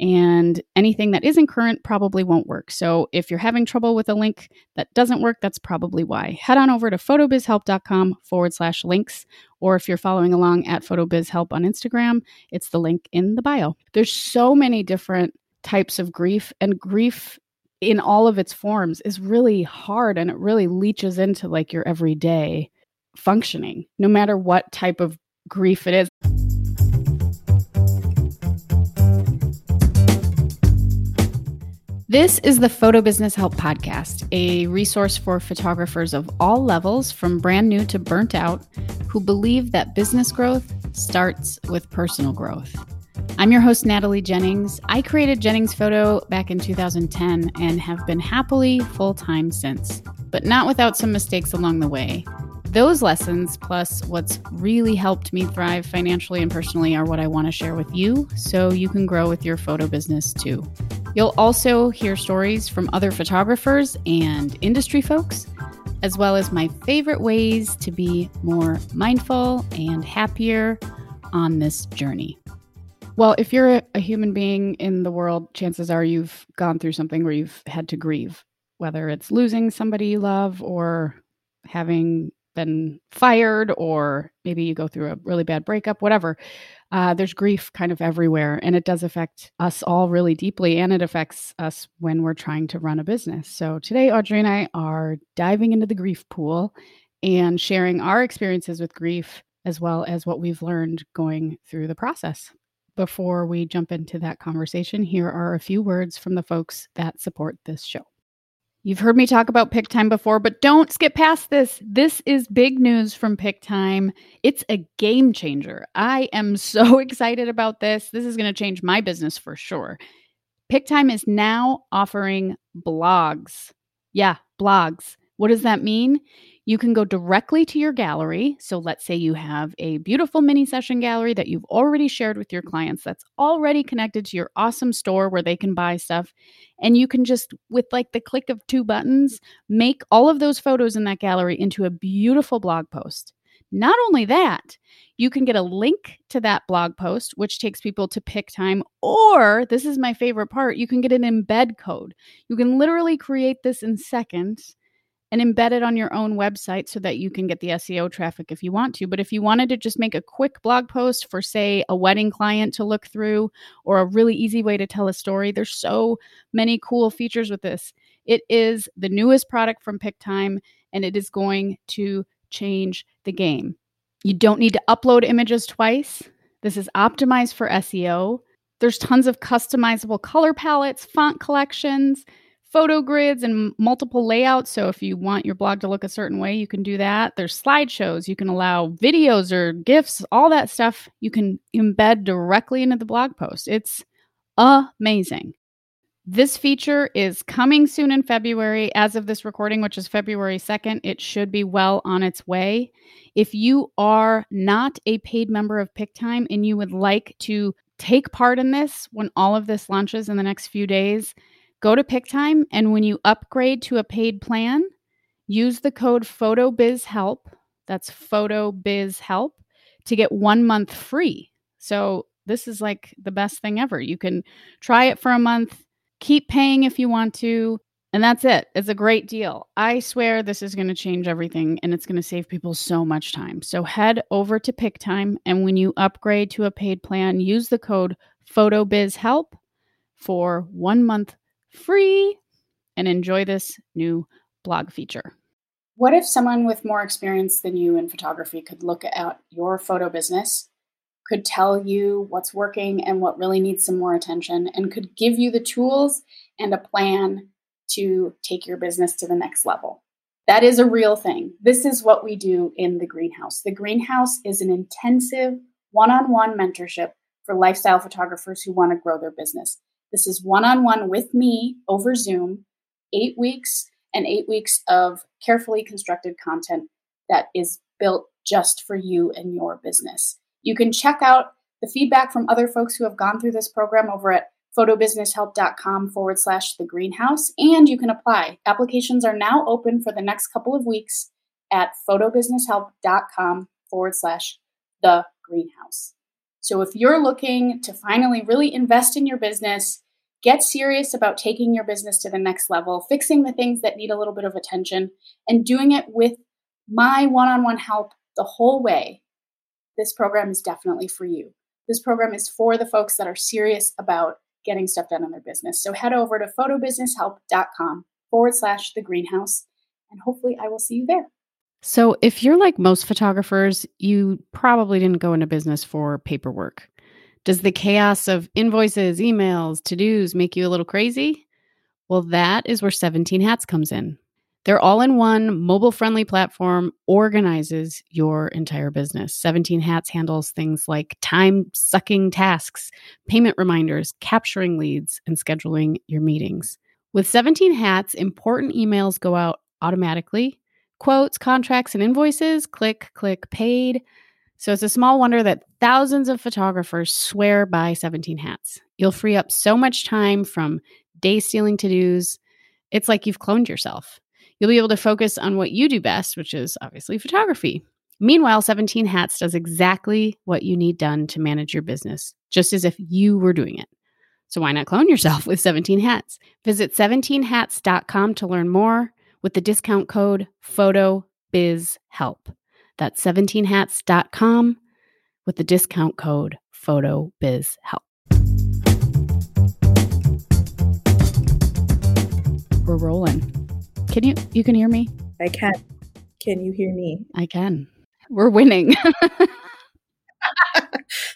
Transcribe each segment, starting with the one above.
And anything that isn't current probably won't work. So if you're having trouble with a link that doesn't work, that's probably why. Head on over to photobizhelp.com/links. Or if you're following along at photobizhelp on Instagram, it's the link in the bio. There's so many different types of grief, and grief in all of its forms is really hard, and it really leaches into like your everyday functioning, no matter what type of grief it is. This is the Photo Business Help Podcast, a resource for photographers of all levels, from brand new to burnt out, who believe that business growth starts with personal growth. I'm your host, Natalie Jennings. I created Jennings Photo back in 2010 and have been happily full-time since, but not without some mistakes along the way. Those lessons, plus what's really helped me thrive financially and personally, are what I want to share with you so you can grow with your photo business too. You'll also hear stories from other photographers and industry folks, as well as my favorite ways to be more mindful and happier on this journey. Well, if you're a human being in the world, chances are you've gone through something where you've had to grieve, whether it's losing somebody you love or having been fired, or maybe you go through a really bad breakup, whatever. There's grief kind of everywhere, and it does affect us all really deeply, and it affects us when we're trying to run a business. So today, Audrey and I are diving into the grief pool and sharing our experiences with grief, as well as what we've learned going through the process. Before we jump into that conversation, here are a few words from the folks that support this show. You've heard me talk about Pic-Time before, but don't skip past this. This is big news from Pic-Time. It's a game changer. I am so excited about this. This is going to change my business for sure. Pic-Time is now offering blogs. Yeah, blogs. What does that mean? You can go directly to your gallery. So let's say you have a beautiful mini session gallery that you've already shared with your clients that's already connected to your awesome store where they can buy stuff. And you can just, with like the click of two buttons, make all of those photos in that gallery into a beautiful blog post. Not only that, you can get a link to that blog post, which takes people to Pic-Time, or this is my favorite part, you can get an embed code. You can literally create this in seconds and embed it on your own website so that you can get the SEO traffic if you want to. But if you wanted to just make a quick blog post for, say, a wedding client to look through, or a really easy way to tell a story, there's so many cool features with this. It is the newest product from Pic-Time, and it is going to change the game. You don't need to upload images twice. This is optimized for SEO. There's tons of customizable color palettes, font collections, photo grids, and multiple layouts. So if you want your blog to look a certain way, you can do that. There's slideshows. You can allow videos or GIFs, all that stuff. You can embed directly into the blog post. It's amazing. This feature is coming soon in February. As of this recording, which is February 2nd, it should be well on its way. If you are not a paid member of Pic-Time and you would like to take part in this when all of this launches in the next few days, go to Pic-Time, and when you upgrade to a paid plan, use the code PHOTOBIZHELP, that's PHOTOBIZHELP, to get 1 month free. So this is like the best thing ever. You can try it for a month, keep paying if you want to, and that's it. It's a great deal. I swear this is going to change everything, and it's going to save people so much time. So head over to Pic-Time, and when you upgrade to a paid plan, use the code PHOTOBIZHELP for 1 month free, and enjoy this new blog feature. What if someone with more experience than you in photography could look at your photo business, could tell you what's working and what really needs some more attention, and could give you the tools and a plan to take your business to the next level? That is a real thing. This is what we do in The Greenhouse. The Greenhouse is an intensive one-on-one mentorship for lifestyle photographers who want to grow their business. This is one-on-one with me over Zoom, 8 weeks, and 8 weeks of carefully constructed content that is built just for you and your business. You can check out The feedback from other folks who have gone through this program over at photobizhelp.com/thegreenhouse, and you can apply. Applications are now open for the next couple of weeks at photobizhelp.com/thegreenhouse. So if you're looking to finally really invest in your business, get serious about taking your business to the next level, fixing the things that need a little bit of attention, and doing it with my one-on-one help the whole way, this program is definitely for you. This program is for the folks that are serious about getting stuff done in their business. So head over to photobizhelp.com/thegreenhouse, and hopefully I will see you there. So if you're like most photographers, you probably didn't go into business for paperwork. Does the chaos of invoices, emails, to-dos make you a little crazy? Well, that is where 17 Hats comes in. Their all-in-one mobile-friendly platform organizes your entire business. 17 Hats handles things like time-sucking tasks, payment reminders, capturing leads, and scheduling your meetings. With 17 Hats, important emails go out automatically. Quotes, contracts, and invoices, click, click, paid. So it's a small wonder that thousands of photographers swear by 17 Hats. You'll free up so much time from day-stealing to-dos. It's like you've cloned yourself. You'll be able to focus on what you do best, which is obviously photography. Meanwhile, 17 Hats does exactly what you need done to manage your business, just as if you were doing it. So why not clone yourself with 17 Hats? Visit 17hats.com to learn more with the discount code PHOTOBIZHELP. That's 17hats.com with the discount code PHOTOBIZHELP. We're rolling. Can you can hear me? I can. Can you hear me? I can. We're winning.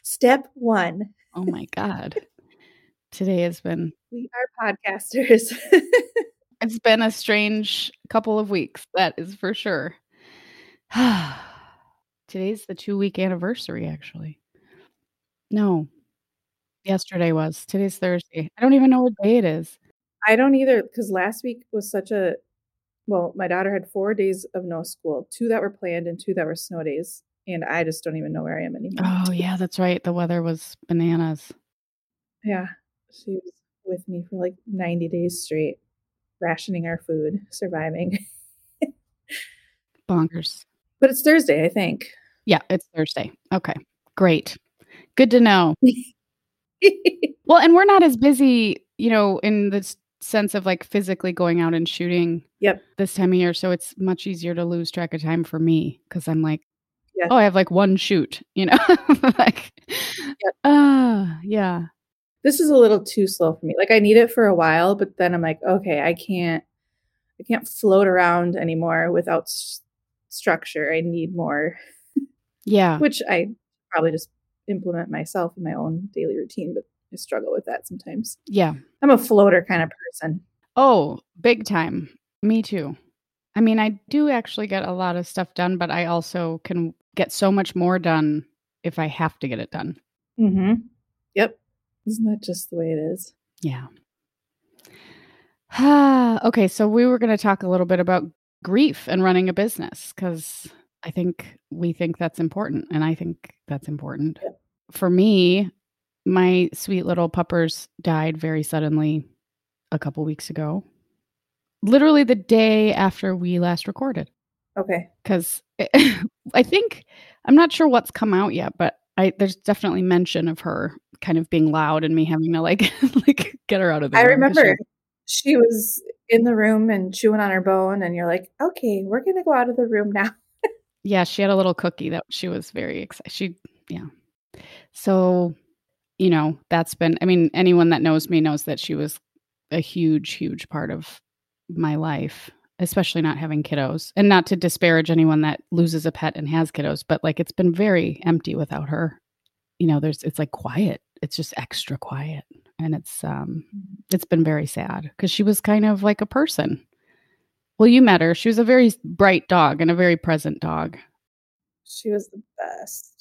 Step one. Oh my God. Today has been. We are podcasters. It's been a strange couple of weeks. That is for sure. Today's the 2-week anniversary, actually. No. Yesterday was. Today's Thursday. I don't even know what day it is. I don't either, because last week was such a. Well, my daughter had 4 days of no school, 2 that were planned and 2 that were snow days. And I just don't even know where I am anymore. Oh, yeah, that's right. The weather was bananas. Yeah. She was with me for like 90 days straight, rationing our food, surviving. Bonkers. But it's Thursday, I think. Yeah, it's Thursday. Okay, great. Good to know. Well, and we're not as busy, you know, in this sense of like physically going out and shooting this time of year. So it's much easier to lose track of time for me because I'm like, oh, I have like one shoot, you know, like, yeah. This is a little too slow for me. Like I need it for a while, but then I'm like, okay, I can't float around anymore without structure. I need more. Yeah. Which I probably just implement myself in my own daily routine, but I struggle with that sometimes. Yeah. I'm a floater kind of person. Oh, big time. Me too. I mean, I do actually get a lot of stuff done, but I also can get so much more done if I have to get it done. Mm-hmm. Yep. Isn't that just the way it is? Yeah. Okay. So we were going to talk a little bit about grief and running a business because I think we think that's important. And I think that's important. Yep. For me, my sweet little puppers died very suddenly a couple weeks ago, literally the day after we last recorded. Okay. Because I think, I'm not sure what's come out yet, but there's definitely mention of her kind of being loud and me having to like get her out of the room. I remember she was in the room and chewing on her bone and you're like, okay, we're going to go out of the room now. Yeah. She had a little cookie that she was very excited. So... you know, that's been, I mean, anyone that knows me knows that she was a huge, huge part of my life, especially not having kiddos. And not to disparage anyone that loses a pet and has kiddos, but like it's been very empty without her. You know, it's like quiet. It's just extra quiet. And it's been very sad because she was kind of like a person. Well, you met her. She was a very bright dog and a very present dog. She was the best.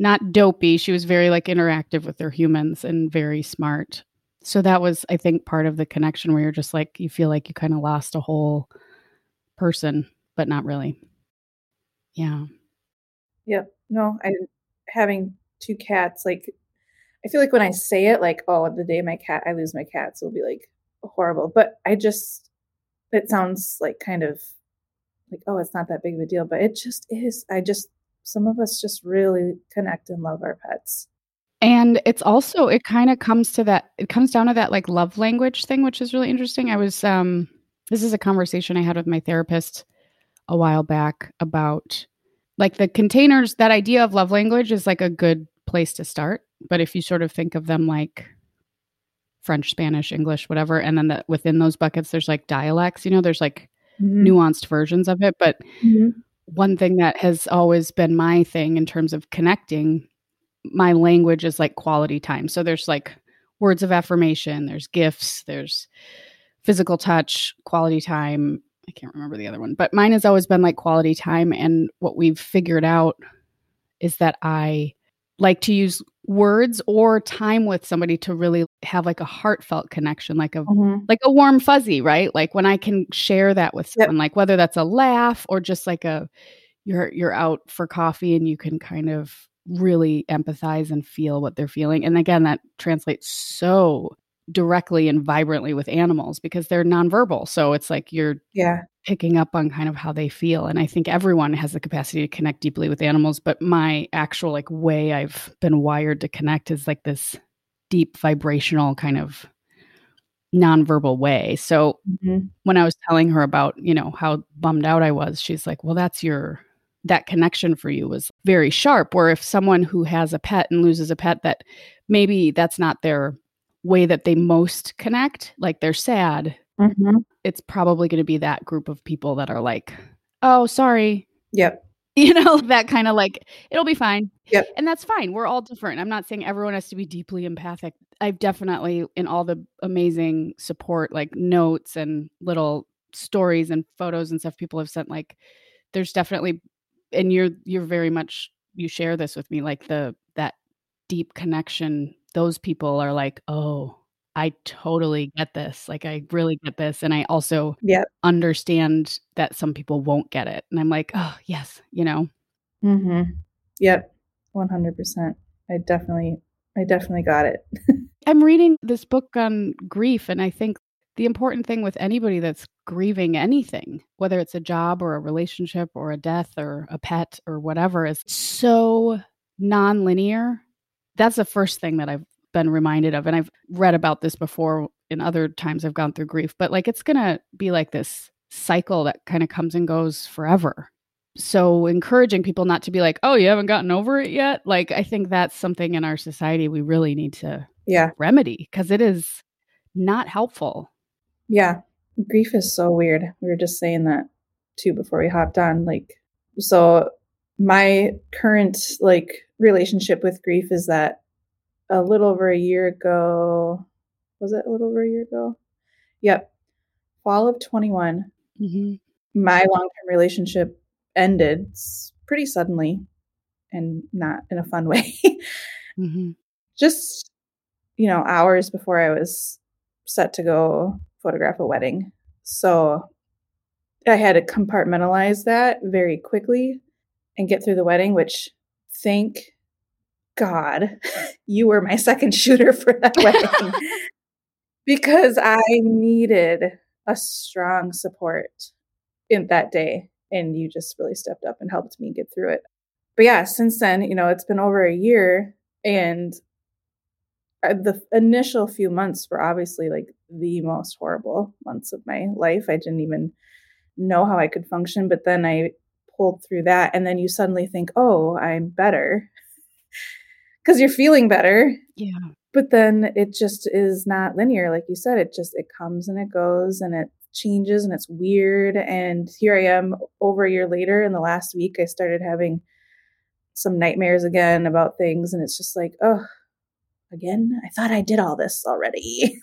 Not dopey. She was very like interactive with her humans and very smart. So that was, I think, part of the connection where you're just like, you feel like you kind of lost a whole person, but not really. Yeah. Yep. No, having 2 cats, like I feel like when I say it, like, oh, the day I lose my cats, it'll be like horrible. But it sounds like kind of like, oh, it's not that big of a deal, but it just is. Some of us just really connect and love our pets. And it's also, it comes down to that like love language thing, which is really interesting. This is a conversation I had with my therapist a while back about like the containers, that idea of love language is like a good place to start. But if you sort of think of them like French, Spanish, English, whatever, and then within those buckets, there's like dialects, there's like nuanced versions of it. But one thing that has always been my thing in terms of connecting my language is like quality time. So there's like words of affirmation, there's gifts, there's physical touch, quality time. I can't remember the other one, but mine has always been like quality time. And what we've figured out is that I like to use words or time with somebody to really have like a heartfelt connection, like a warm fuzzy, right? Like when I can share that with someone, like whether that's a laugh or just like you're out for coffee and you can kind of really empathize and feel what they're feeling. And again, that translates so directly and vibrantly with animals because they're nonverbal. So it's like you're picking up on kind of how they feel. And I think everyone has the capacity to connect deeply with animals, but my actual like way I've been wired to connect is like this deep vibrational kind of nonverbal way. So when I was telling her about, how bummed out I was, she's like, well, that connection for you was very sharp. Or if someone who has a pet and loses a pet, that maybe that's not their way that they most connect, like they're sad, it's probably going to be that group of people that are like, oh, sorry. Yep. That kind of like, it'll be fine. Yep. And that's fine. We're all different. I'm not saying everyone has to be deeply empathic. I've definitely, in all the amazing support, like notes and little stories and photos and stuff people have sent, like there's definitely, and you're very much, you share this with me, like that deep connection. Those people are like, oh, I totally get this. Like, I really get this. And I also understand that some people won't get it. And I'm like, oh, yes, Yep. 100%. I definitely got it. I'm reading this book on grief. And I think the important thing with anybody that's grieving anything, whether it's a job or a relationship or a death or a pet or whatever, is so nonlinear. That's the first thing that I've been reminded of. And I've read about this before in other times I've gone through grief, but like, it's going to be like this cycle that kind of comes and goes forever. So encouraging people not to be like, oh, you haven't gotten over it yet. Like, I think that's something in our society we really need to remedy because it is not helpful. Yeah. Grief is so weird. We were just saying that too before we hopped on. Like, so my current like relationship with grief is that a little over a year ago? Yep. Fall of 21, my long-term relationship ended pretty suddenly and not in a fun way. Just, hours before I was set to go photograph a wedding. So I had to compartmentalize that very quickly and get through the wedding, which thank God you were my second shooter for that wedding because I needed a strong support in that day. And you just really stepped up and helped me get through it. But yeah, since then, it's been over a year, and the initial few months were obviously like the most horrible months of my life. I didn't even know how I could function, but then I pulled through that. And then you suddenly think, oh, I'm better. Because you're feeling better. Yeah. But then it just is not linear. Like you said, it comes and it goes and it changes and it's weird. And here I am over a year later. In the last week, I started having some nightmares again about things. And it's just like, oh, again, I thought I did all this already.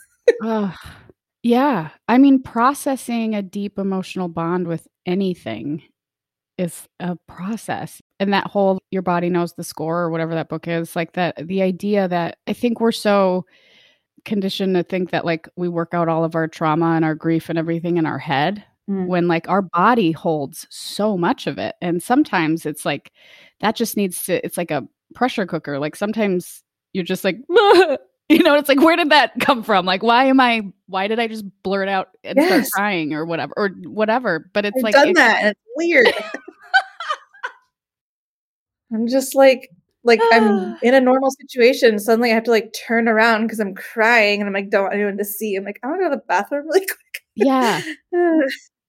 Yeah. I mean, processing a deep emotional bond with anything is a process. And that whole your body knows the score or whatever that book is, like that, the idea that I think we're so conditioned to think that like we work out all of our trauma and our grief and everything in our head when like our body holds so much of it. And sometimes it's like that just needs to, it's like a pressure cooker. Like sometimes you're just like, you know, it's like, where did that come from? Like, why did I just blurt out and start crying or whatever, But it's I've done that and it's weird. I'm just like I'm in a normal situation. Suddenly I have to like turn around because I'm crying and I'm like, don't want anyone to see. I'm like, I want to go to the bathroom really quick. Yeah.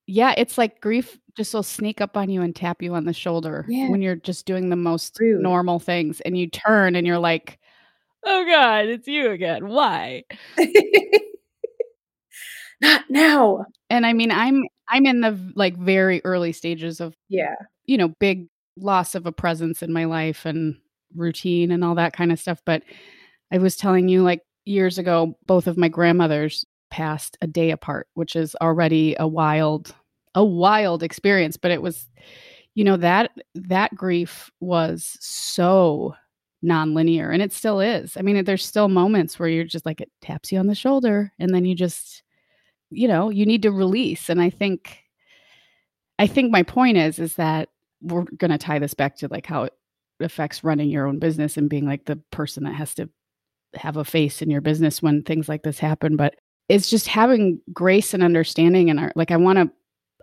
Yeah. It's like grief just will sneak up on you and tap you on the shoulder when you're just doing the most normal things. And you turn and you're like, oh God, it's you again. Why? Not now. And I mean, I'm in the like very early stages of, you know, big loss of a presence in my life and routine and all that kind of stuff. But I was telling you, like, years ago, both of my grandmothers passed a day apart, which is already a wild experience. But it was, you know, that grief was so nonlinear, and it still is. I mean, there's still moments where you're just like, it taps you on the shoulder and then you just, you know, you need to release. And I think my point is that we're going to tie this back to like how it affects running your own business and being like the person that has to have a face in your business when things like this happen. But it's just having grace and understanding. And like, I want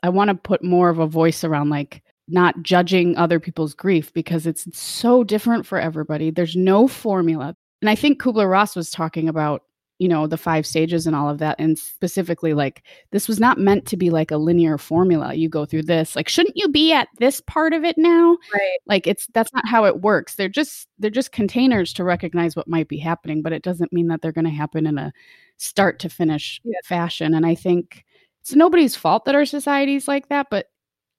to put more of a voice around like, not judging other people's grief, because it's so different for everybody. There's no formula. And I think Kubler-Ross was talking about, you know, the 5 stages and all of that. And specifically, like, this was not meant to be like a linear formula. You go through this, like, shouldn't you be at this part of it now? Right. Like, that's not how it works. They're just containers to recognize what might be happening, but it doesn't mean that they're going to happen in a start to finish fashion. And I think it's nobody's fault that our society's like that, but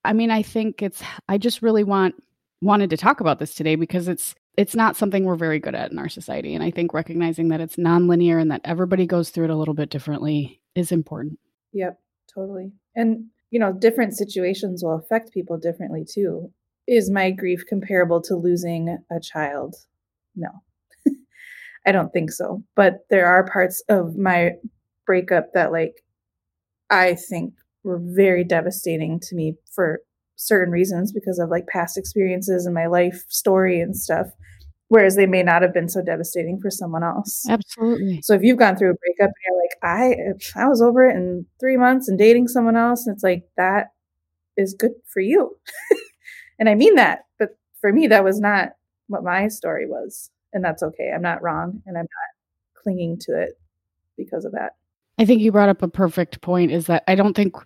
I mean, I think I just really wanted to talk about this today, because it's not something we're very good at in our society. And I think recognizing that it's nonlinear and that everybody goes through it a little bit differently is important. Yep, totally. And, you know, different situations will affect people differently too. Is my grief comparable to losing a child? No, I don't think so. But there are parts of my breakup that, like, I think were very devastating to me for certain reasons because of like past experiences and my life story and stuff, whereas they may not have been so devastating for someone else. Absolutely. So if you've gone through a breakup and you're like, I was over it in 3 months and dating someone else, and it's like, that is good for you. And I mean that, but for me, that was not what my story was, and that's okay. I'm not wrong, and I'm not clinging to it because of that. I think you brought up a perfect point, is that I don't think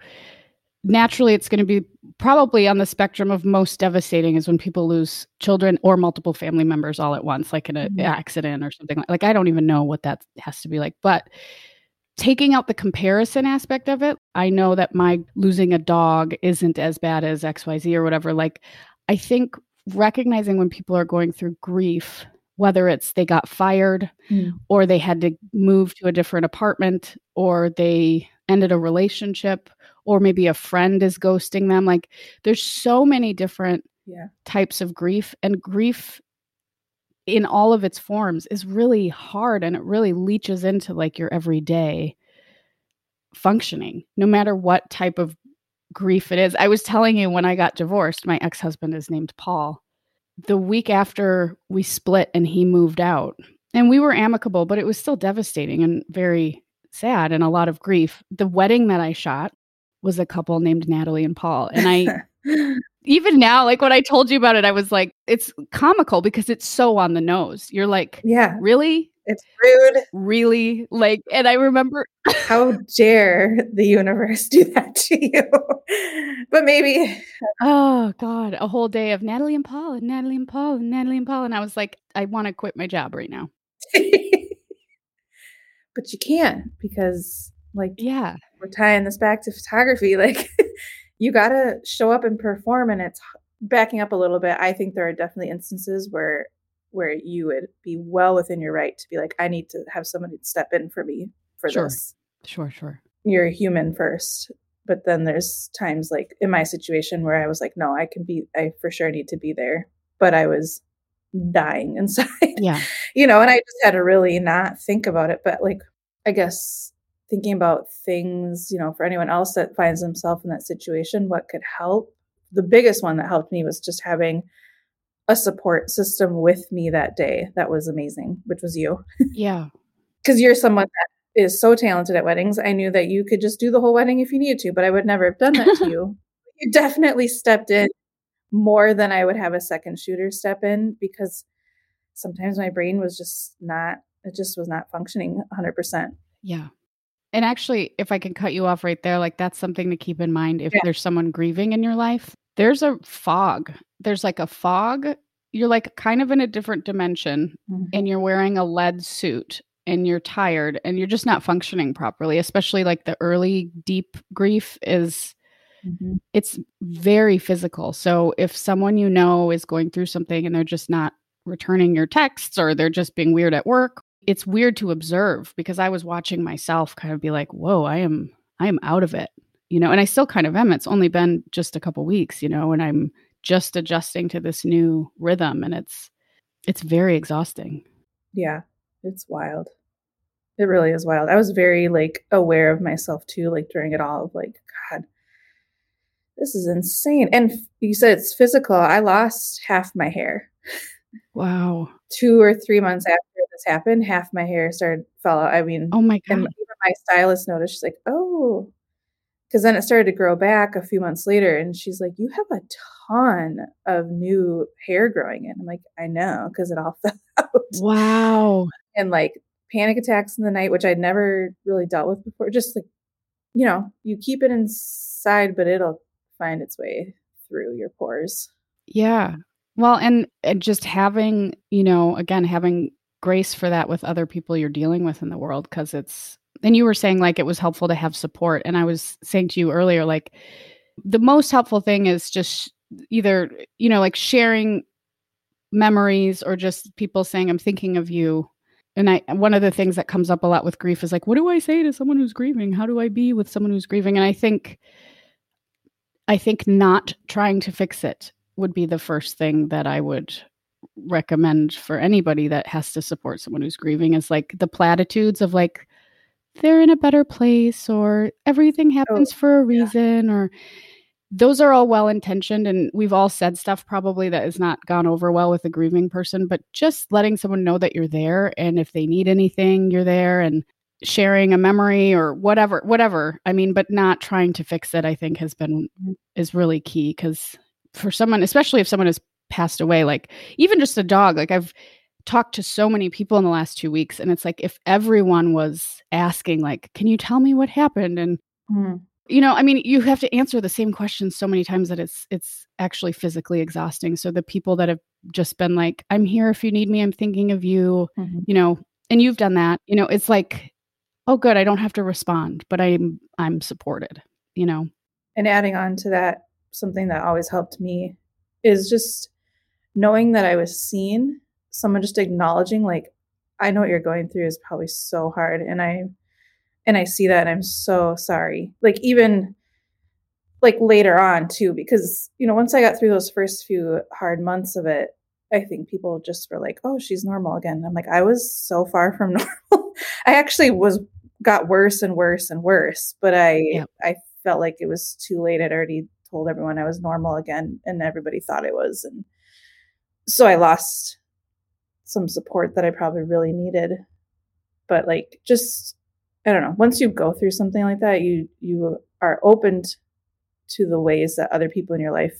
naturally it's going to be probably on the spectrum of most devastating is when people lose children or multiple family members all at once, like in an accident or something. Like, I don't even know what that has to be like, but taking out the comparison aspect of it, I know that my losing a dog isn't as bad as XYZ or whatever. Like, I think recognizing when people are going through grief, whether it's they got fired or they had to move to a different apartment or they ended a relationship or maybe a friend is ghosting them. Like, there's so many different types of grief, and grief in all of its forms is really hard, and it really leaches into like your everyday functioning, no matter what type of grief it is. I was telling you, when I got divorced, my ex-husband is named Paul. The week after we split and he moved out, and we were amicable, but it was still devastating and very sad and a lot of grief. The wedding that I shot was a couple named Natalie and Paul. And I, even now, like when I told you about it, I was like, it's comical because it's so on the nose. You're like, really? It's rude. Really? Like, and I remember. How dare the universe do that to you? But maybe. Oh, God. A whole day of Natalie and Paul and Natalie and Paul and Natalie and Paul. And I was like, I want to quit my job right now. But you can't, because like, we're tying this back to photography. Like, you got to show up and perform. And it's backing up a little bit. I think there are definitely instances where you would be well within your right to be like, I need to have somebody step in for me for this. Sure. You're a human first. But then there's times like in my situation where I was like, no, I for sure need to be there. But I was dying inside, you know, and I just had to really not think about it. But like, I guess thinking about things, you know, for anyone else that finds themselves in that situation, what could help? The biggest one that helped me was just having a support system with me that day that was amazing, which was you. Yeah. Because you're someone that is so talented at weddings. I knew that you could just do the whole wedding if you needed to, but I would never have done that to you. You definitely stepped in more than I would have a second shooter step in, because sometimes my brain was just not, it just was not functioning 100%. Yeah. And actually, if I can cut you off right there, like that's something to keep in mind. If there's someone grieving in your life, there's a fog. There's like a fog. You're like kind of in a different dimension, mm-hmm. and you're wearing a lead suit and you're tired and you're just not functioning properly, especially like the early deep grief is, mm-hmm. it's very physical. So if someone you know is going through something and they're just not returning your texts or they're just being weird at work, it's weird to observe, because I was watching myself kind of be like, whoa, I am out of it, you know, and I still kind of am. It's only been just a couple weeks, you know, and I'm just adjusting to this new rhythm, and it's very exhausting. Yeah. It's wild. It really is wild. I was very like aware of myself too, like during it all, of like, God, this is insane. And you said it's physical. I lost half my hair. Wow. 2 or 3 months after this happened, half my hair fell out. I mean, oh my God. And even my stylist noticed. She's like, oh, because then it started to grow back a few months later. And she's like, you have a ton of new hair growing in. I'm like, I know, because it all fell out. Wow. And like panic attacks in the night, which I'd never really dealt with before. Just like, you know, you keep it inside, but it'll find its way through your pores. Yeah. Well, and just having, you know, again, having grace for that with other people you're dealing with in the world, because it's, and you were saying like it was helpful to have support. And I was saying to you earlier, like the most helpful thing is just either, you know, like sharing memories or just people saying, I'm thinking of you. And one of the things that comes up a lot with grief is like, what do I say to someone who's grieving? How do I be with someone who's grieving? And I think not trying to fix it would be the first thing that I would recommend for anybody that has to support someone who's grieving, is like the platitudes of like, they're in a better place, or everything happens for a reason, or those are all well-intentioned. And we've all said stuff probably that has not gone over well with a grieving person, but just letting someone know that you're there. And if they need anything, you're there, and sharing a memory or whatever. I mean, but not trying to fix it, I think is really key. 'Cause for someone, especially if someone has passed away, like even just a dog, like I've talked to so many people in the last 2 weeks, and it's like, if everyone was asking like, can you tell me what happened? And, you know, I mean, you have to answer the same questions so many times that it's actually physically exhausting. So the people that have just been like, I'm here if you need me, I'm thinking of you, mm-hmm. you know, and you've done that, you know, it's like, oh good, I don't have to respond, but I'm supported, you know? And adding on to that, something that always helped me is just knowing that I was seen. Someone just acknowledging like, I know what you're going through is probably so hard. And I see that, and I'm so sorry. Like even like later on too, because, you know, once I got through those first few hard months of it, I think people just were like, oh, she's normal again. And I'm like, I was so far from normal. I actually got worse and worse and worse, but I felt like it was too late. I'd already told everyone I was normal again, and everybody thought it was. And so I lost some support that I probably really needed. But like, just, I don't know, once you go through something like that, you are opened to the ways that other people in your life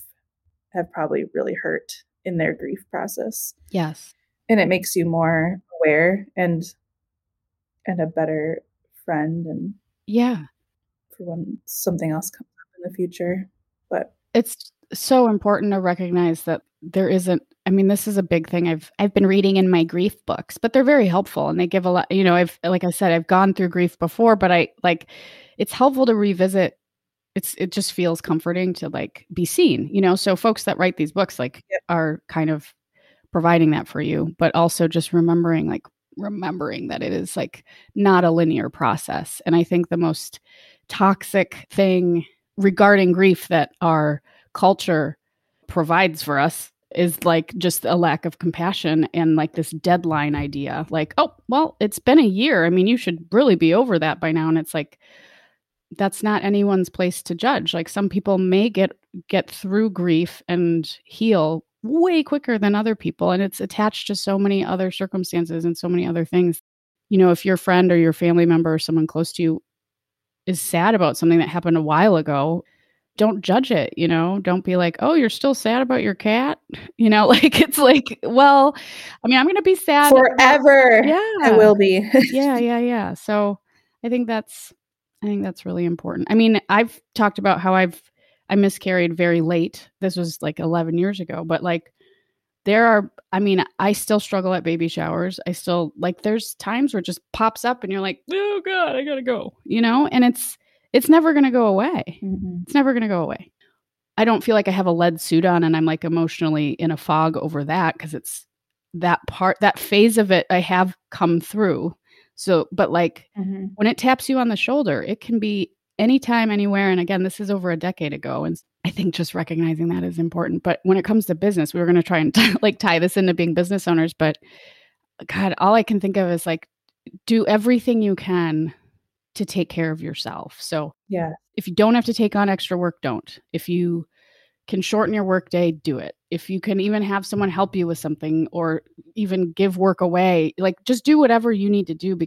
have probably really hurt in their grief process. Yes. And it makes you more aware and a better friend, and yeah, for when something else comes up in the future. But it's so important to recognize that there isn't, I mean, this is a big thing I've been reading in my grief books, but they're very helpful, and they give a lot, you know, like I said, I've gone through grief before, but it's helpful to revisit. It just feels comforting to like be seen, you know? So folks that write these books like are kind of providing that for you, but also just remembering that it is like not a linear process. And I think the most toxic thing regarding grief that our culture provides for us is like just a lack of compassion and like this deadline idea, like, oh, well, it's been a year. I mean, you should really be over that by now. And it's like, that's not anyone's place to judge. Like some people may get through grief and heal way quicker than other people. And it's attached to so many other circumstances and so many other things. You know, if your friend or your family member or someone close to you is sad about something that happened a while ago, don't judge it, you know, don't be like, oh, you're still sad about your cat. You know, like, it's like, well, I mean, I'm going to be sad forever. Yeah, I will be. Yeah. So I think that's really important. I mean, I've talked about how I miscarried very late. This was like 11 years ago, but like I still struggle at baby showers. I still there's times where it just pops up and you're like, oh God, I gotta go, you know, and it's never going to go away. Mm-hmm. It's never going to go away. I don't feel like I have a lead suit on and I'm like emotionally in a fog over that, because it's that part, that phase of it I have come through. So, but like when it taps you on the shoulder, it can be anytime, anywhere. And again, this is over a decade ago. And I think just recognizing that is important. But when it comes to business, we were going to try and tie this into being business owners. But God, all I can think of is do everything you can to take care of yourself. So yeah, if you don't have to take on extra work, don't. If you can shorten your work day, do it. If you can even have someone help you with something or even give work away, just do whatever you need to do,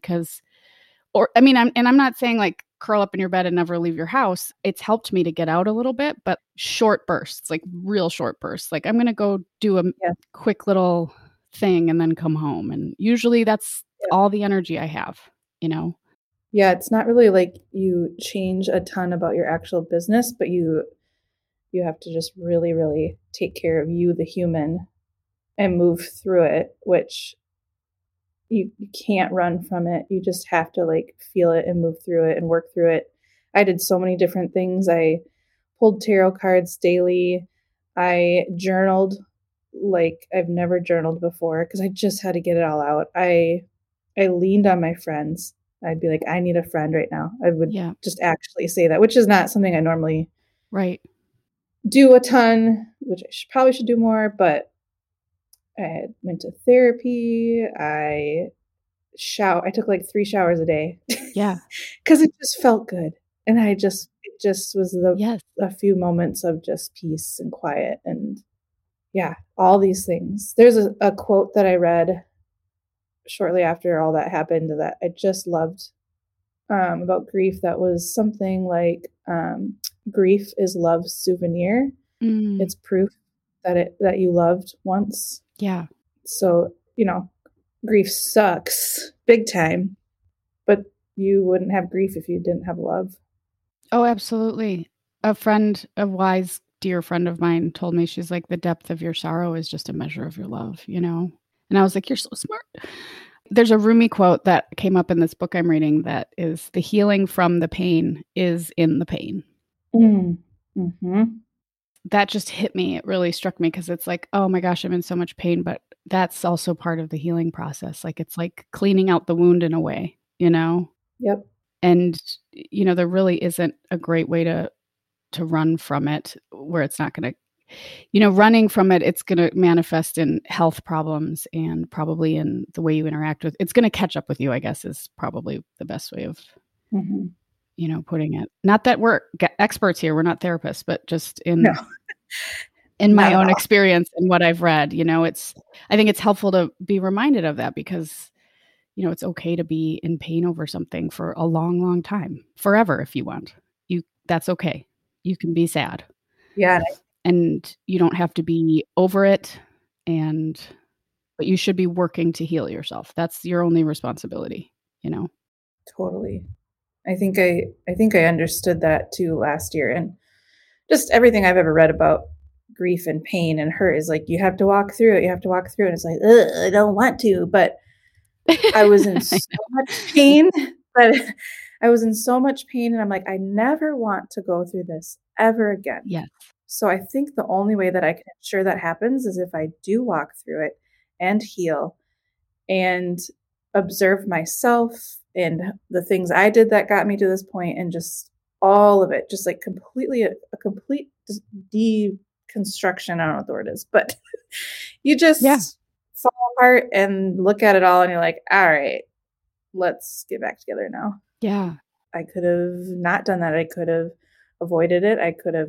I'm not saying curl up in your bed and never leave your house. It's helped me to get out a little bit, but short bursts, real short bursts. I'm going to go do a quick little thing and then come home. And usually that's all the energy I have, you know? Yeah, it's not really you change a ton about your actual business, but you have to just really, really take care of you, the human, and move through it, which you can't run from it. You just have to feel it and move through it and work through it. I did so many different things. I pulled tarot cards daily. I journaled I've never journaled before because I just had to get it all out. I leaned on my friends. I'd be like, I need a friend right now. I would just actually say that, which is not something I normally do a ton, which I probably should do more. But I went to therapy. I took 3 showers a day. Yeah. Because it just felt good. And it just was a few moments of just peace and quiet. And yeah, all these things. There's a quote that I read shortly after all that happened that I just loved about grief. That was something grief is love's souvenir. Mm. It's proof that you loved once. Yeah. So, grief sucks big time, but you wouldn't have grief if you didn't have love. Oh, absolutely. A wise, dear friend of mine told me, she's like, the depth of your sorrow is just a measure of your love, you know? And I was like, you're so smart. There's a Rumi quote that came up in this book I'm reading that is, the healing from the pain is in the pain. Mm-hmm. That just hit me. It really struck me because it's like, oh my gosh, I'm in so much pain, but that's also part of the healing process. It's cleaning out the wound in a way, you know? Yep. And, there really isn't a great way to run from it, where it's not going to, running from it, it's going to manifest in health problems and probably in the way you interact with, it's going to catch up with you, I guess, is probably the best way of, putting it. Not that we're experts here. We're not therapists, but just in my own experience and what I've read, I think it's helpful to be reminded of that because, it's okay to be in pain over something for a long, long time, forever. If you want, that's okay. You can be sad. Yeah. And you don't have to be over it, but you should be working to heal yourself. That's your only responsibility, Totally. I think I understood that too last year, and just everything I've ever read about grief and pain and hurt is you have to walk through it. You have to walk through it. And it's I don't want to, but I was in so much pain, and I'm I never want to go through this ever again. Yes. So I think the only way that I can ensure that happens is if I do walk through it and heal and observe myself and the things I did that got me to this point, and just all of it, just completely a complete deconstruction. I don't know what the word is, but you just fall apart and look at it all and you're like, all right, let's get back together now. Yeah. I could have not done that. I could have avoided it. I could have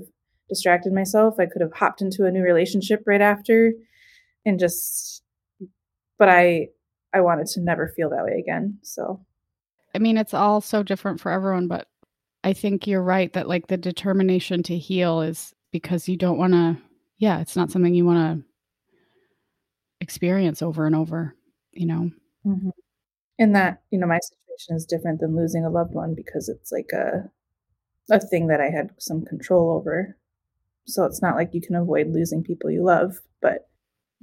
distracted myself. I could have hopped into a new relationship right after and just, but I wanted to never feel that way again. So, I mean, it's all so different for everyone, but I think you're right that like the determination to heal is because you don't want to, yeah, it's not something you want to experience over and over, you know? Mm-hmm. And that, you know, my situation is different than losing a loved one because it's like a thing that I had some control over. So it's not like you can avoid losing people you love, but.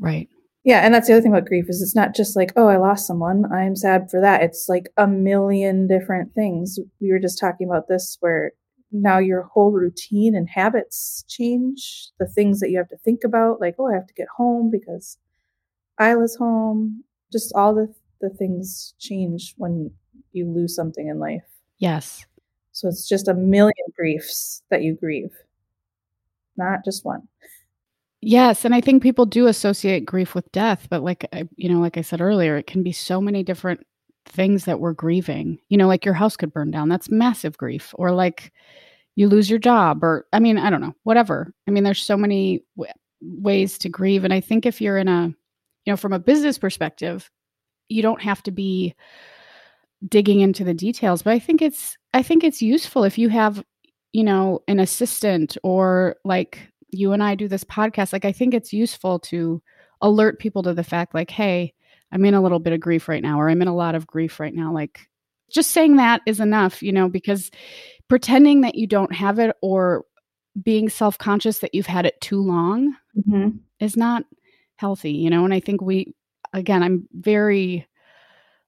Right. Yeah. And that's the other thing about grief is it's not just like, oh, I lost someone. I'm sad for that. It's like a million different things. We were just talking about this where now your whole routine and habits change, the things that you have to think about, like, oh, I have to get home because Isla's home, just all the things change when you lose something in life. Yes. So it's just a million griefs that you grieve, not just one. Yes. And I think people do associate grief with death, but like, you know, like I said earlier, it can be so many different things that we're grieving, you know, like your house could burn down. That's massive grief. Or like you lose your job, or, I mean, I don't know, whatever. I mean, there's so many ways to grieve. And I think if you're in a, you know, from a business perspective, you don't have to be digging into the details, but I think it's useful if you have, you know, an assistant or like you and I do this podcast. Like, I think it's useful to alert people to the fact like, hey, I'm in a little bit of grief right now, or I'm in a lot of grief right now. Like just saying that is enough, you know, because pretending that you don't have it or being self-conscious that you've had it too long mm-hmm. is not healthy, you know? And I think I'm very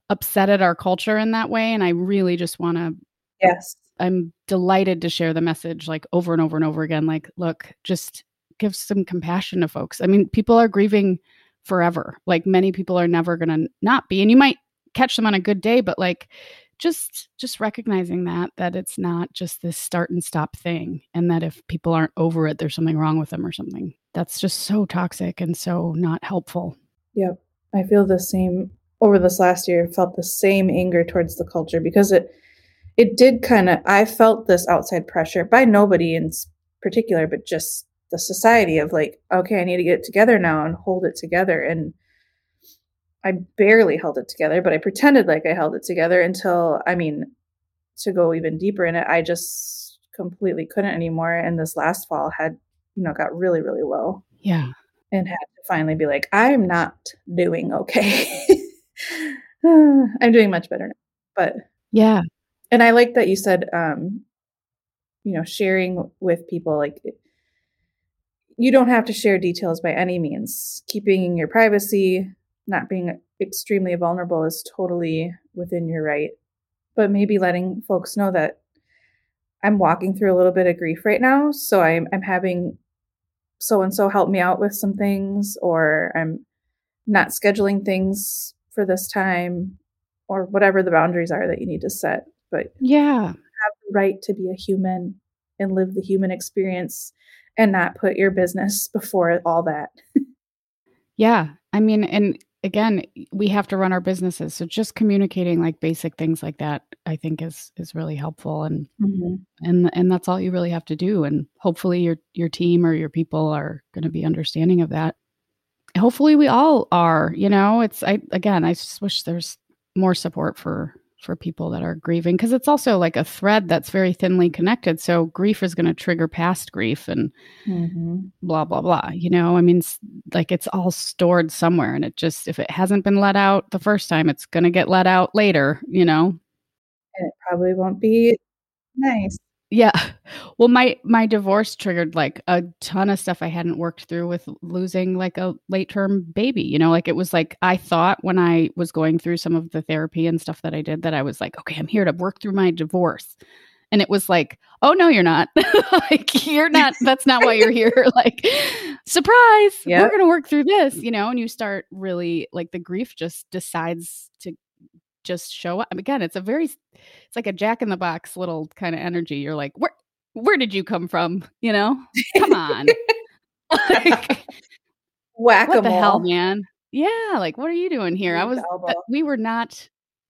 upset at our culture in that way. And I really just want to, yes, I'm delighted to share the message like over and over and over again. Like, look, just give some compassion to folks. I mean, people are grieving forever. Like many people are never going to not be, and you might catch them on a good day, but like, just recognizing that it's not just this start and stop thing. And that if people aren't over it, there's something wrong with them or something. That's just so toxic and so not helpful. Yep. I feel the same over this last year. I felt the same anger towards the culture because it did kind of, I felt this outside pressure by nobody in particular, but just the society of like, okay, I need to get it together now and hold it together. And I barely held it together, but I pretended like I held it together until, I mean, to go even deeper in it, I just completely couldn't anymore. And this last fall had, you know, got really, really low. Yeah. And had to finally be like, I'm not doing okay. I'm doing much better now. But yeah. And I like that you said, you know, sharing with people, like you don't have to share details by any means. Keeping your privacy, not being extremely vulnerable is totally within your right. But maybe letting folks know that I'm walking through a little bit of grief right now. So I'm having so-and-so help me out with some things, or I'm not scheduling things for this time, or whatever the boundaries are that you need to set. But yeah, you have the right to be a human and live the human experience and not put your business before all that. Yeah. I mean, and again, we have to run our businesses. So just communicating like basic things like that, I think is really helpful. And, mm-hmm. and that's all you really have to do. And hopefully your team or your people are going to be understanding of that. Hopefully we all are, you know, I just wish there's more support for people that are grieving. Cause it's also like a thread that's very thinly connected. So grief is going to trigger past grief and mm-hmm. blah, blah, blah. You know, I mean, like it's all stored somewhere, and it just, if it hasn't been let out the first time, it's going to get let out later, you know, and it probably won't be nice. Yeah. Well, my divorce triggered like a ton of stuff I hadn't worked through with losing like a late term baby, you know, like it was like, I thought when I was going through some of the therapy and stuff that I did, that I was like, okay, I'm here to work through my divorce. And it was like, oh no, you're not. Like you're not, that's not why you're here. Like surprise, yep. We're going to work through this, you know, and you start really like the grief just decides to just show up. I mean, again, it's like a jack in the box little kind of energy. You're like, where did you come from? You know, come on. Like, whack-a-mole. What the hell, man? Yeah. Like, what are you doing here?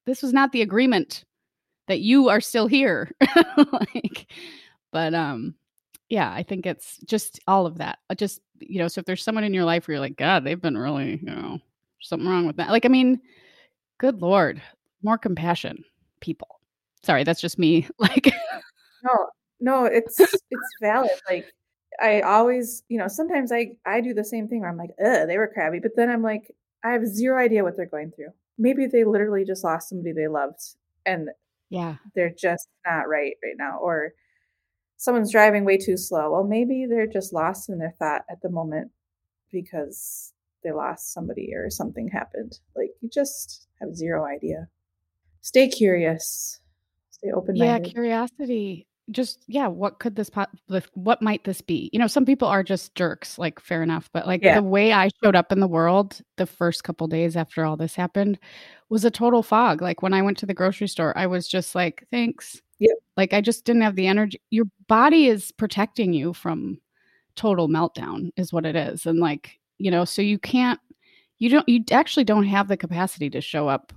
This was not the agreement that you are still here. Like, but yeah, I think it's just all of that. Just, you know, so if there's someone in your life where you're like, God, they've been really, you know, something wrong with that. Like, I mean, good Lord, more compassion, people. Sorry, that's just me. Like, no, it's valid. Like, I always, you know, sometimes I do the same thing where I'm like, they were crabby. But then I'm like, I have zero idea what they're going through. Maybe they literally just lost somebody they loved and yeah, they're just not right now. Or someone's driving way too slow. Well, maybe they're just lost in their thought at the moment because they lost somebody or something happened. Like, you just have zero idea. Stay curious. Stay open-minded. Yeah, curiosity. Just, yeah, what could this, what might this be? You know, some people are just jerks, like, fair enough. But like the way I showed up in the world the first couple days after all this happened was a total fog. Like, when I went to the grocery store, I was just like, thanks. Yep. Like, I just didn't have the energy. Your body is protecting you from total meltdown is what it is. And like, you know, so you actually don't have the capacity to show up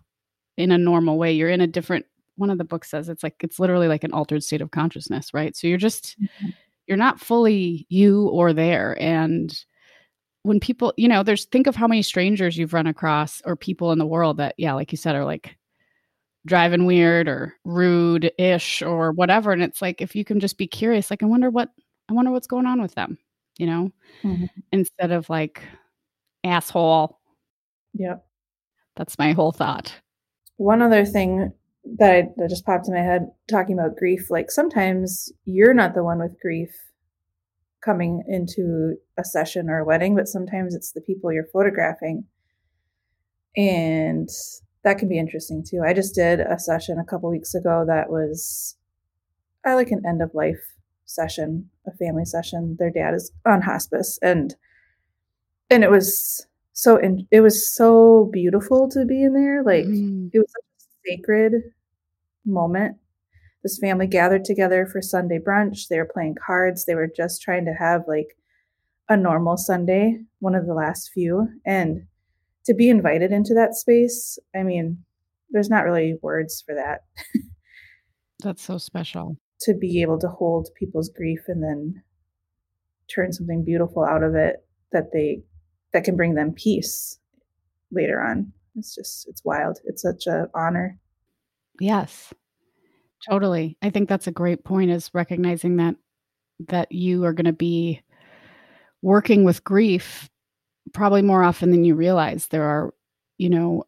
in a normal way. You're in a different, one of the books says it's like, it's literally like an altered state of consciousness, right? So you're just, you're not fully you or there. And when people, you know, think of how many strangers you've run across or people in the world that, yeah, like you said, are like driving weird or rude ish or whatever. And it's like, if you can just be curious, like, I wonder what's going on with them, you know, instead of like asshole. Yeah. That's my whole thought. One other thing that just popped in my head talking about grief. Like, sometimes you're not the one with grief coming into a session or a wedding, but sometimes it's the people you're photographing. And that can be interesting too. I just did a session a couple weeks ago that was like an end of life session, a family session. Their dad is on hospice and it was so beautiful to be in there. Like, it was sacred moment. This family gathered together for Sunday brunch. They were playing cards. They were just trying to have like a normal Sunday, one of the last few. And to be invited into that space, I mean, there's not really words for that. That's so special. To be able to hold people's grief and then turn something beautiful out of it that can bring them peace later on. It's wild. It's such an honor. Yes, totally. I think that's a great point, is recognizing that you are going to be working with grief probably more often than you realize. There are, you know,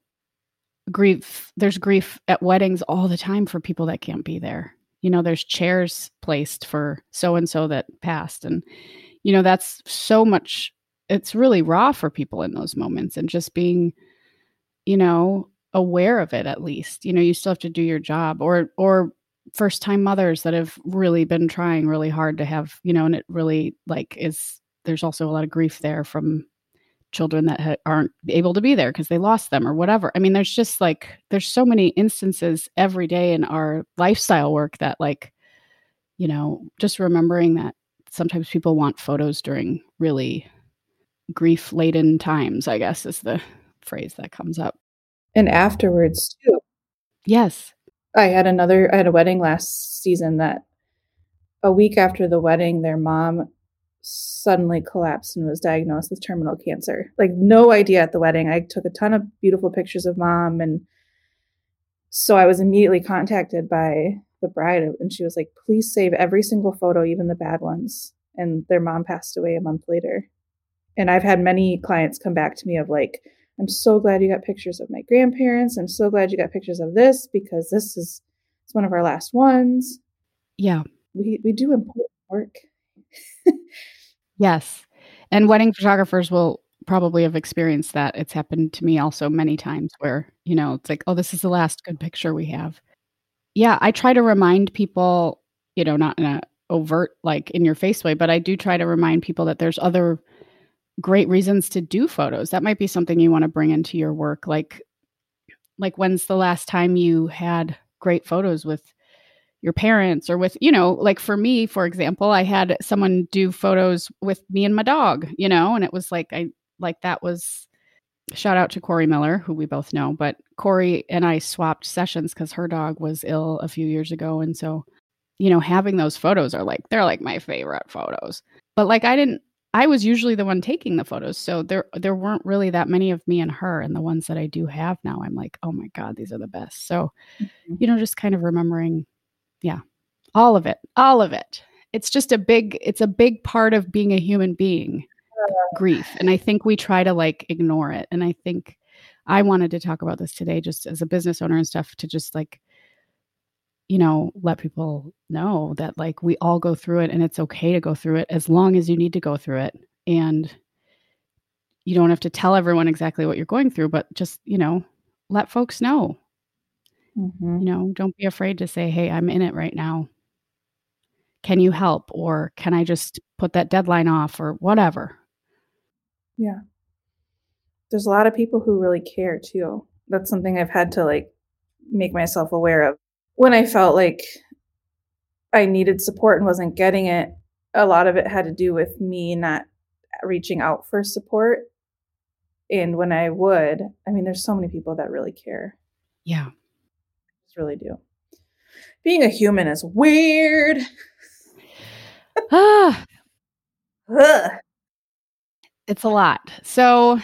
there's grief at weddings all the time for people that can't be there. You know, there's chairs placed for so-and-so that passed. And, you know, that's so much, it's really raw for people in those moments, and just being, you know, aware of it at least. You know, you still have to do your job, or first-time mothers that have really been trying really hard to have, you know, and it really like is, there's also a lot of grief there from children that aren't able to be there because they lost them or whatever. I mean, there's just like, there's so many instances every day in our lifestyle work that, like, you know, just remembering that sometimes people want photos during really grief-laden times, I guess is the phrase that comes up. And afterwards too. Yes. I had a wedding last season that a week after the wedding, their mom suddenly collapsed and was diagnosed with terminal cancer. Like, no idea at the wedding. I took a ton of beautiful pictures of mom. And so I was immediately contacted by the bride, and she was like, please save every single photo, even the bad ones. And their mom passed away a month later. And I've had many clients come back to me of like, I'm so glad you got pictures of my grandparents. I'm so glad you got pictures of this, because this is, it's one of our last ones. Yeah. We do important work. Yes. And wedding photographers will probably have experienced that. It's happened to me also many times where, you know, it's like, oh, this is the last good picture we have. Yeah. I try to remind people, you know, not in a overt, like in your face way, but I do try to remind people that there's other great reasons to do photos. That might be something you want to bring into your work. Like when's the last time you had great photos with your parents or with, you know, like for me, for example, I had someone do photos with me and my dog, you know, and it was like, that was, shout out to Corey Miller, who we both know, but Corey and I swapped sessions because her dog was ill a few years ago. And so you know, having those photos are like, they're like my favorite photos. But like, I was usually the one taking the photos. So there weren't really that many of me and her, and the ones that I do have now, I'm like, oh my God, these are the best. So, you know, just kind of remembering, yeah, all of it. It's a big part of being a human being, grief. And I think we try to like ignore it. And I think I wanted to talk about this today, just as a business owner and stuff, to just like, you know, let people know that like we all go through it, and it's okay to go through it as long as you need to go through it. And you don't have to tell everyone exactly what you're going through, but just, you know, let folks know, you know, don't be afraid to say, hey, I'm in it right now. Can you help? Or can I just put that deadline off or whatever? Yeah. There's a lot of people who really care too. That's something I've had to like make myself aware of. When I felt like I needed support and wasn't getting it, a lot of it had to do with me not reaching out for support. And when I would, I mean, there's so many people that really care. Yeah. They really do. Being a human is weird. It's a lot. So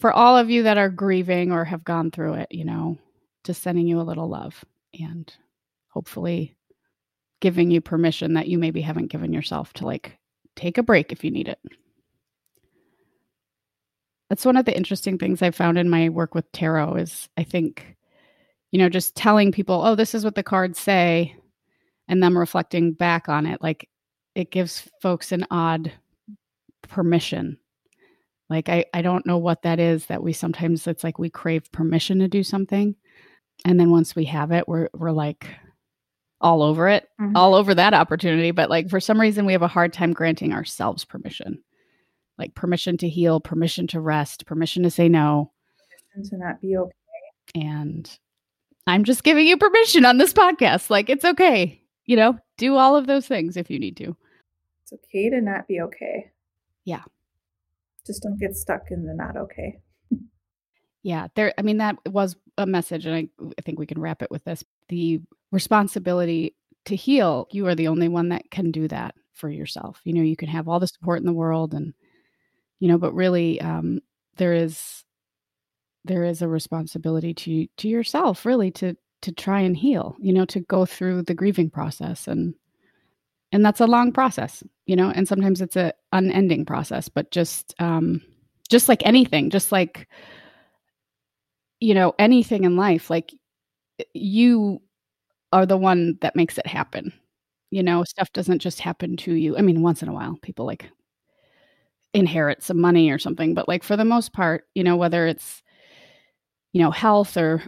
for all of you that are grieving or have gone through it, you know, just sending you a little love and hopefully giving you permission that you maybe haven't given yourself to like take a break if you need it. That's one of the interesting things I found in my work with tarot is, I think, you know, just telling people, oh, this is what the cards say, and them reflecting back on it. Like, it gives folks an odd permission. Like, I don't know what that is, that we sometimes, it's like we crave permission to do something. And then once we have it, we're like all over it, all over that opportunity. But like, for some reason, we have a hard time granting ourselves permission, like permission to heal, permission to rest, permission to say no. And to not be okay. And I'm just giving you permission on this podcast. Like, it's okay. You know, do all of those things if you need to. It's okay to not be okay. Yeah. Just don't get stuck in the not okay. Yeah, there. I mean, that was a message, and I think we can wrap it with this. The responsibility to heal, you are the only one that can do that for yourself. You know, you can have all the support in the world, and, you know, but really there is a responsibility to yourself, really, to try and heal, you know, to go through the grieving process. And that's a long process, you know, and sometimes it's an unending process, but just like anything, just like, you know, anything in life, like you are the one that makes it happen. You know, stuff doesn't just happen to you. I mean, once in a while, people like inherit some money or something, but like for the most part, you know, whether it's, you know, health or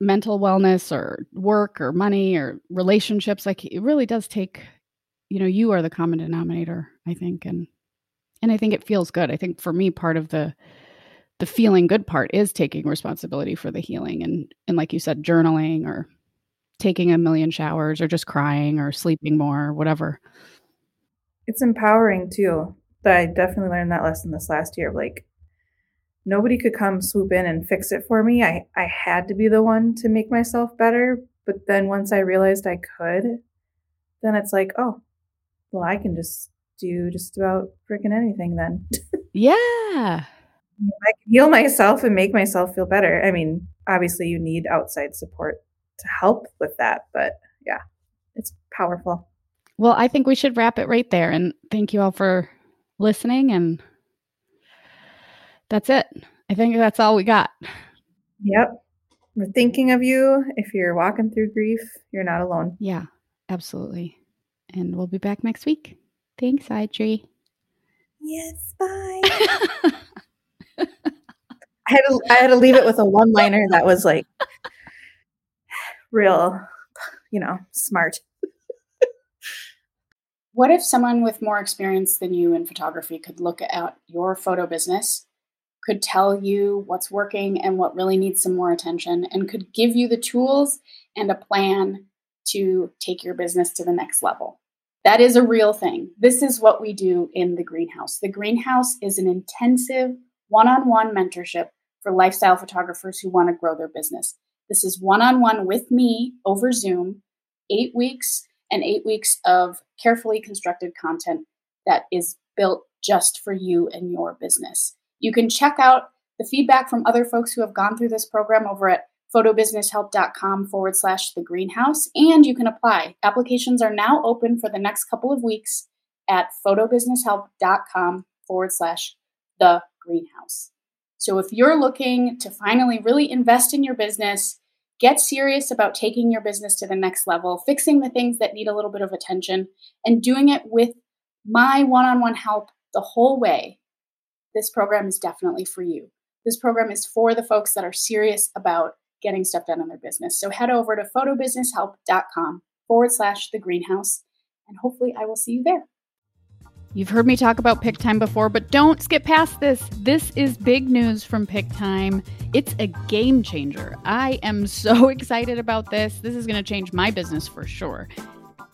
mental wellness or work or money or relationships, like it really does take, you know, you are the common denominator, I think. And I think it feels good. I think for me, part of the feeling good part is taking responsibility for the healing. And like you said, journaling or taking a million showers or just crying or sleeping more or whatever. It's empowering too. I definitely learned that lesson this last year. Like, nobody could come swoop in and fix it for me. I had to be the one to make myself better. But then once I realized I could, then it's like, oh, well, I can just do just about freaking anything then. Yeah. I can heal myself and make myself feel better. I mean, obviously you need outside support to help with that, but yeah, it's powerful. Well, I think we should wrap it right there. And thank you all for listening. And that's it. I think that's all we got. Yep. We're thinking of you. If you're walking through grief, you're not alone. Yeah, absolutely. And we'll be back next week. Thanks, Audrey. Yes, bye. I had to leave it with a one-liner that was like real, you know, smart. What if someone with more experience than you in photography could look at your photo business, could tell you what's working and what really needs some more attention, and could give you the tools and a plan to take your business to the next level? That is a real thing. This is what we do in The Greenhouse. The Greenhouse is an intensive one-on-one mentorship for lifestyle photographers who want to grow their business. This is one-on-one with me over Zoom 8 weeks and 8 weeks of carefully constructed content that is built just for you and your business. You can check out the feedback from other folks who have gone through this program over at photobizhelp.com/thegreenhouse, and you can apply. Applications are now open for the next couple of weeks at photobizhelp.com/thegreenhouse. So if you're looking to finally really invest in your business, get serious about taking your business to the next level, fixing the things that need a little bit of attention, and doing it with my one-on-one help the whole way, this program is definitely for you. This program is for the folks that are serious about getting stuff done in their business. So head over to photobizhelp.com/thegreenhouse, and hopefully I will see you there. You've heard me talk about Pic-Time before, but don't skip past this. This is big news from Pic-Time. It's a game changer. I am so excited about this. This is going to change my business for sure.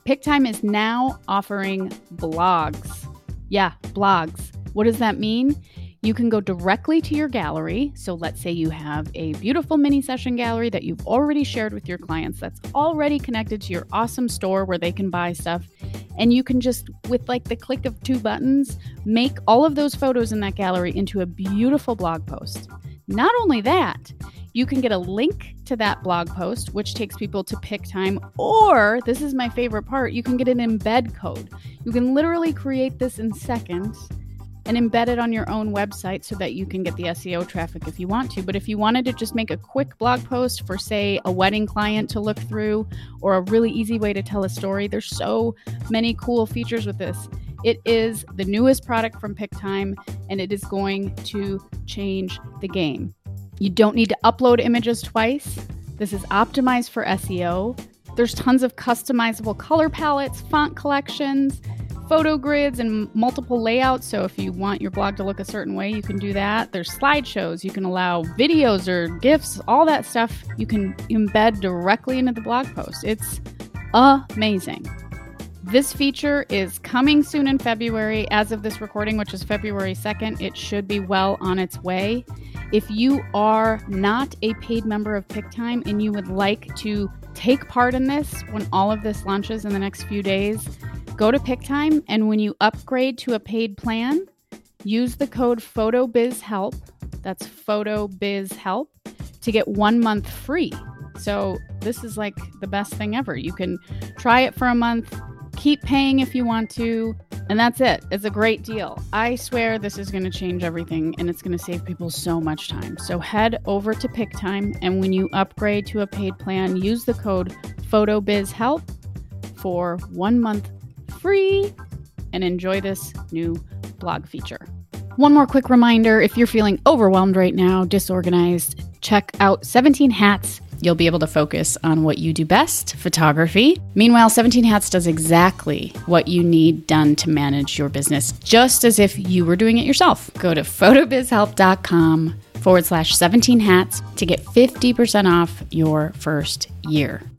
Pic-Time is now offering blogs. Yeah, blogs. What does that mean? You can go directly to your gallery. So let's say you have a beautiful mini session gallery that you've already shared with your clients that's already connected to your awesome store where they can buy stuff. And you can just, with like the click of two buttons, make all of those photos in that gallery into a beautiful blog post. Not only that, you can get a link to that blog post, which takes people to Pic-Time, or this is my favorite part, you can get an embed code. You can literally create this in seconds and embed it on your own website so that you can get the SEO traffic if you want to. But if you wanted to just make a quick blog post for, say, a wedding client to look through, or a really easy way to tell a story, there's so many cool features with this. It is the newest product from Pic-Time, and it is going to change the game. You don't need to upload images twice. This is optimized for SEO. There's tons of customizable color palettes, font collections, photo grids, and multiple layouts. So if you want your blog to look a certain way, you can do that. There's slideshows. You can allow videos or GIFs, all that stuff. You can embed directly into the blog post. It's amazing. This feature is coming soon in February. As of this recording, which is February 2nd, it should be well on its way. If you are not a paid member of Pic-Time and you would like to take part in this when all of this launches in the next few days, go to Pic-Time, and when you upgrade to a paid plan, use the code PHOTOBIZHELP, that's PHOTOBIZHELP, to get 1 month free. So this is like the best thing ever. You can try it for a month, keep paying if you want to, and that's it. It's a great deal. I swear this is going to change everything, and it's going to save people so much time. So head over to Pic-Time, and when you upgrade to a paid plan, use the code PHOTOBIZHELP for 1 month free, and enjoy this new blog feature. One more quick reminder, if you're feeling overwhelmed right now, disorganized, check out 17 Hats. You'll be able to focus on what you do best, photography. Meanwhile, 17 Hats does exactly what you need done to manage your business, just as if you were doing it yourself. Go to photobizhelp.com/17 Hats to get 50% off your first year.